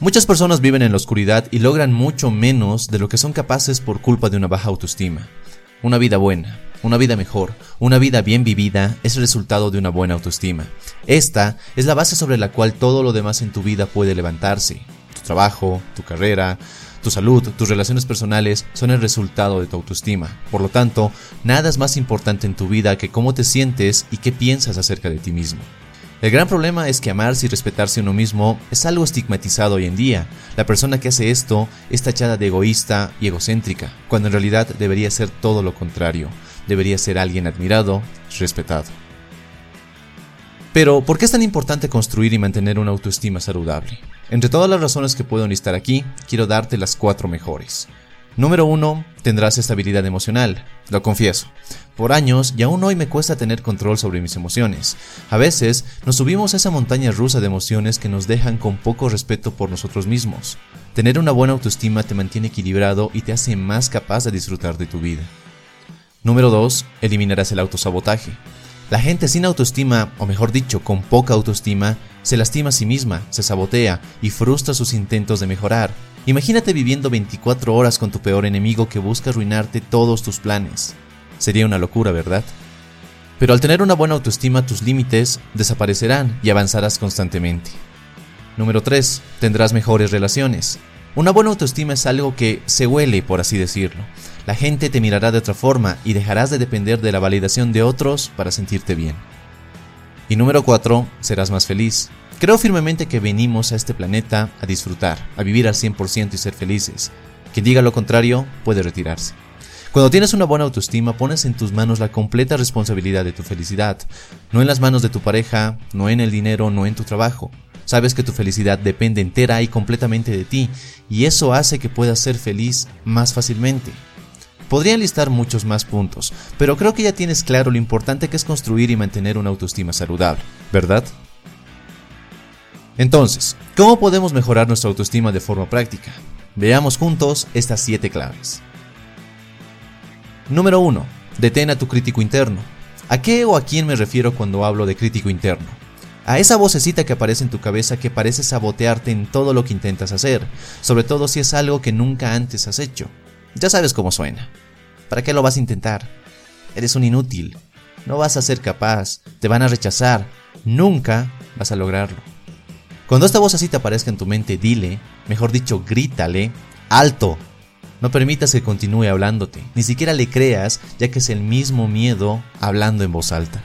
Muchas personas viven en la oscuridad y logran mucho menos de lo que son capaces por culpa de una baja autoestima. Una vida buena, una vida mejor, una vida bien vivida es el resultado de una buena autoestima. Esta es la base sobre la cual todo lo demás en tu vida puede levantarse. Tu trabajo, tu carrera, tu salud, tus relaciones personales son el resultado de tu autoestima. Por lo tanto, nada es más importante en tu vida que cómo te sientes y qué piensas acerca de ti mismo. El gran problema es que amarse y respetarse a uno mismo es algo estigmatizado hoy en día. La persona que hace esto es tachada de egoísta y egocéntrica, cuando en realidad debería ser todo lo contrario. Debería ser alguien admirado, respetado. Pero, ¿por qué es tan importante construir y mantener una autoestima saludable? Entre todas las razones que puedo enlistar aquí, quiero darte las 4 mejores. Número 1. Tendrás estabilidad emocional. Lo confieso, por años y aún hoy me cuesta tener control sobre mis emociones. A veces nos subimos a esa montaña rusa de emociones que nos dejan con poco respeto por nosotros mismos. Tener una buena autoestima te mantiene equilibrado y te hace más capaz de disfrutar de tu vida. Número 2. Eliminarás el autosabotaje. La gente sin autoestima, o mejor dicho, con poca autoestima, se lastima a sí misma, se sabotea y frustra sus intentos de mejorar. Imagínate viviendo 24 horas con tu peor enemigo que busca arruinarte todos tus planes. Sería una locura, ¿verdad? Pero al tener una buena autoestima, tus límites desaparecerán y avanzarás constantemente. Número 3. Tendrás mejores relaciones. Una buena autoestima es algo que se huele, por así decirlo. La gente te mirará de otra forma y dejarás de depender de la validación de otros para sentirte bien. Y número 4. Serás más feliz. Creo firmemente que venimos a este planeta a disfrutar, a vivir al 100% y ser felices. Quien diga lo contrario puede retirarse. Cuando tienes una buena autoestima, pones en tus manos la completa responsabilidad de tu felicidad. No en las manos de tu pareja, no en el dinero, no en tu trabajo. Sabes que tu felicidad depende entera y completamente de ti, y eso hace que puedas ser feliz más fácilmente. Podría enlistar muchos más puntos, pero creo que ya tienes claro lo importante que es construir y mantener una autoestima saludable, ¿verdad? Entonces, ¿cómo podemos mejorar nuestra autoestima de forma práctica? Veamos juntos estas 7 claves. Número 1. Detén a tu crítico interno. ¿A qué o a quién me refiero cuando hablo de crítico interno? A esa vocecita que aparece en tu cabeza que parece sabotearte en todo lo que intentas hacer, sobre todo si es algo que nunca antes has hecho. Ya sabes cómo suena. ¿Para qué lo vas a intentar? Eres un inútil. No vas a ser capaz. Te van a rechazar. Nunca vas a lograrlo. Cuando esta voz así te aparezca en tu mente, dile, mejor dicho, grítale, ¡alto! No permitas que continúe hablándote, ni siquiera le creas, ya que es el mismo miedo hablando en voz alta.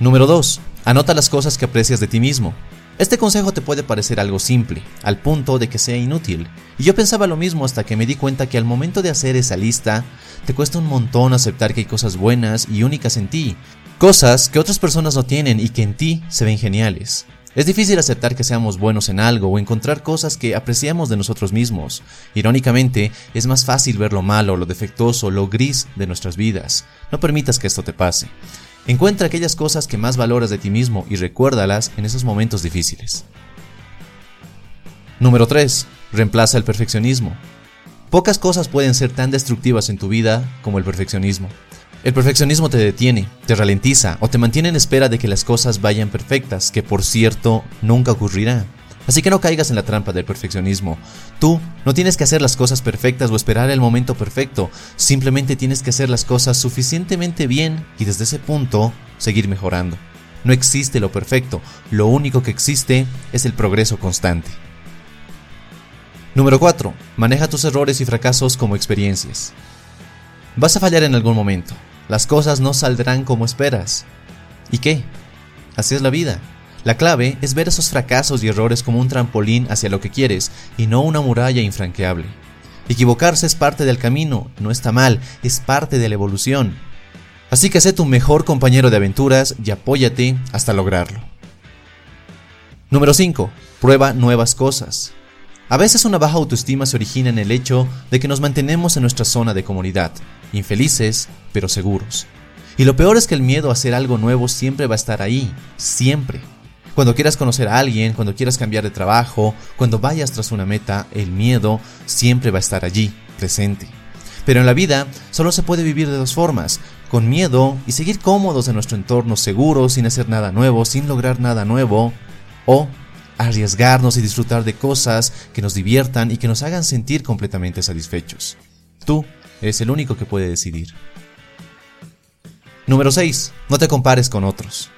Número 2. Anota las cosas que aprecias de ti mismo. Este consejo te puede parecer algo simple, al punto de que sea inútil, y yo pensaba lo mismo hasta que me di cuenta que al momento de hacer esa lista, te cuesta un montón aceptar que hay cosas buenas y únicas en ti, cosas que otras personas no tienen y que en ti se ven geniales. Es difícil aceptar que seamos buenos en algo o encontrar cosas que apreciamos de nosotros mismos. Irónicamente, es más fácil ver lo malo, lo defectuoso, lo gris de nuestras vidas. No permitas que esto te pase. Encuentra aquellas cosas que más valoras de ti mismo y recuérdalas en esos momentos difíciles. Número 3. Reemplaza el perfeccionismo. Pocas cosas pueden ser tan destructivas en tu vida como el perfeccionismo. El perfeccionismo te detiene, te ralentiza o te mantiene en espera de que las cosas vayan perfectas, que por cierto, nunca ocurrirá. Así que no caigas en la trampa del perfeccionismo. Tú no tienes que hacer las cosas perfectas o esperar el momento perfecto, simplemente tienes que hacer las cosas suficientemente bien y desde ese punto, seguir mejorando. No existe lo perfecto, lo único que existe es el progreso constante. Número 4. Maneja tus errores y fracasos como experiencias. Vas a fallar en algún momento. Las cosas no saldrán como esperas. ¿Y qué? Así es la vida. La clave es ver esos fracasos y errores como un trampolín hacia lo que quieres y no una muralla infranqueable. Equivocarse es parte del camino, no está mal, es parte de la evolución. Así que sé tu mejor compañero de aventuras y apóyate hasta lograrlo. Número 5. Prueba nuevas cosas. A veces una baja autoestima se origina en el hecho de que nos mantenemos en nuestra zona de comodidad, infelices pero seguros. Y lo peor es que el miedo a hacer algo nuevo siempre va a estar ahí, siempre. Cuando quieras conocer a alguien, cuando quieras cambiar de trabajo, cuando vayas tras una meta, el miedo siempre va a estar allí, presente. Pero en la vida solo se puede vivir de dos formas, con miedo y seguir cómodos en nuestro entorno seguro, sin hacer nada nuevo, sin lograr nada nuevo, o arriesgarnos y disfrutar de cosas que nos diviertan y que nos hagan sentir completamente satisfechos. Tú eres el único que puede decidir. Número 6. No te compares con otros.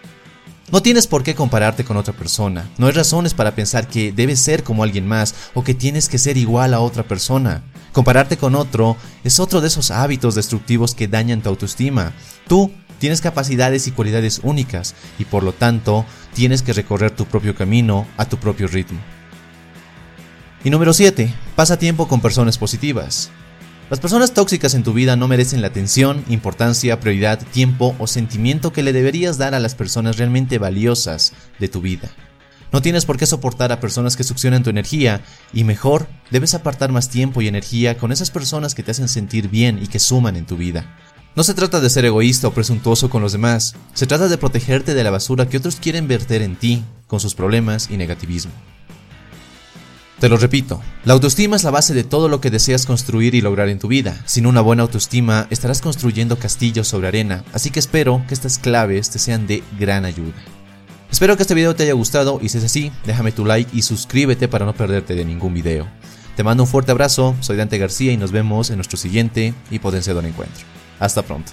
No tienes por qué compararte con otra persona. No hay razones para pensar que debes ser como alguien más o que tienes que ser igual a otra persona. Compararte con otro es otro de esos hábitos destructivos que dañan tu autoestima. Tú tienes capacidades y cualidades únicas y por lo tanto tienes que recorrer tu propio camino a tu propio ritmo. Y número 7. Pasa tiempo con personas positivas. Las personas tóxicas en tu vida no merecen la atención, importancia, prioridad, tiempo o sentimiento que le deberías dar a las personas realmente valiosas de tu vida. No tienes por qué soportar a personas que succionan tu energía y mejor debes apartar más tiempo y energía con esas personas que te hacen sentir bien y que suman en tu vida. No se trata de ser egoísta o presuntuoso con los demás, se trata de protegerte de la basura que otros quieren verter en ti con sus problemas y negativismo. Te lo repito, la autoestima es la base de todo lo que deseas construir y lograr en tu vida. Sin una buena autoestima estarás construyendo castillos sobre arena, así que espero que estas claves te sean de gran ayuda. Espero que este video te haya gustado y si es así, déjame tu like y suscríbete para no perderte de ningún video. Te mando un fuerte abrazo, soy Dante García y nos vemos en nuestro siguiente y potenciador encuentro. Hasta pronto.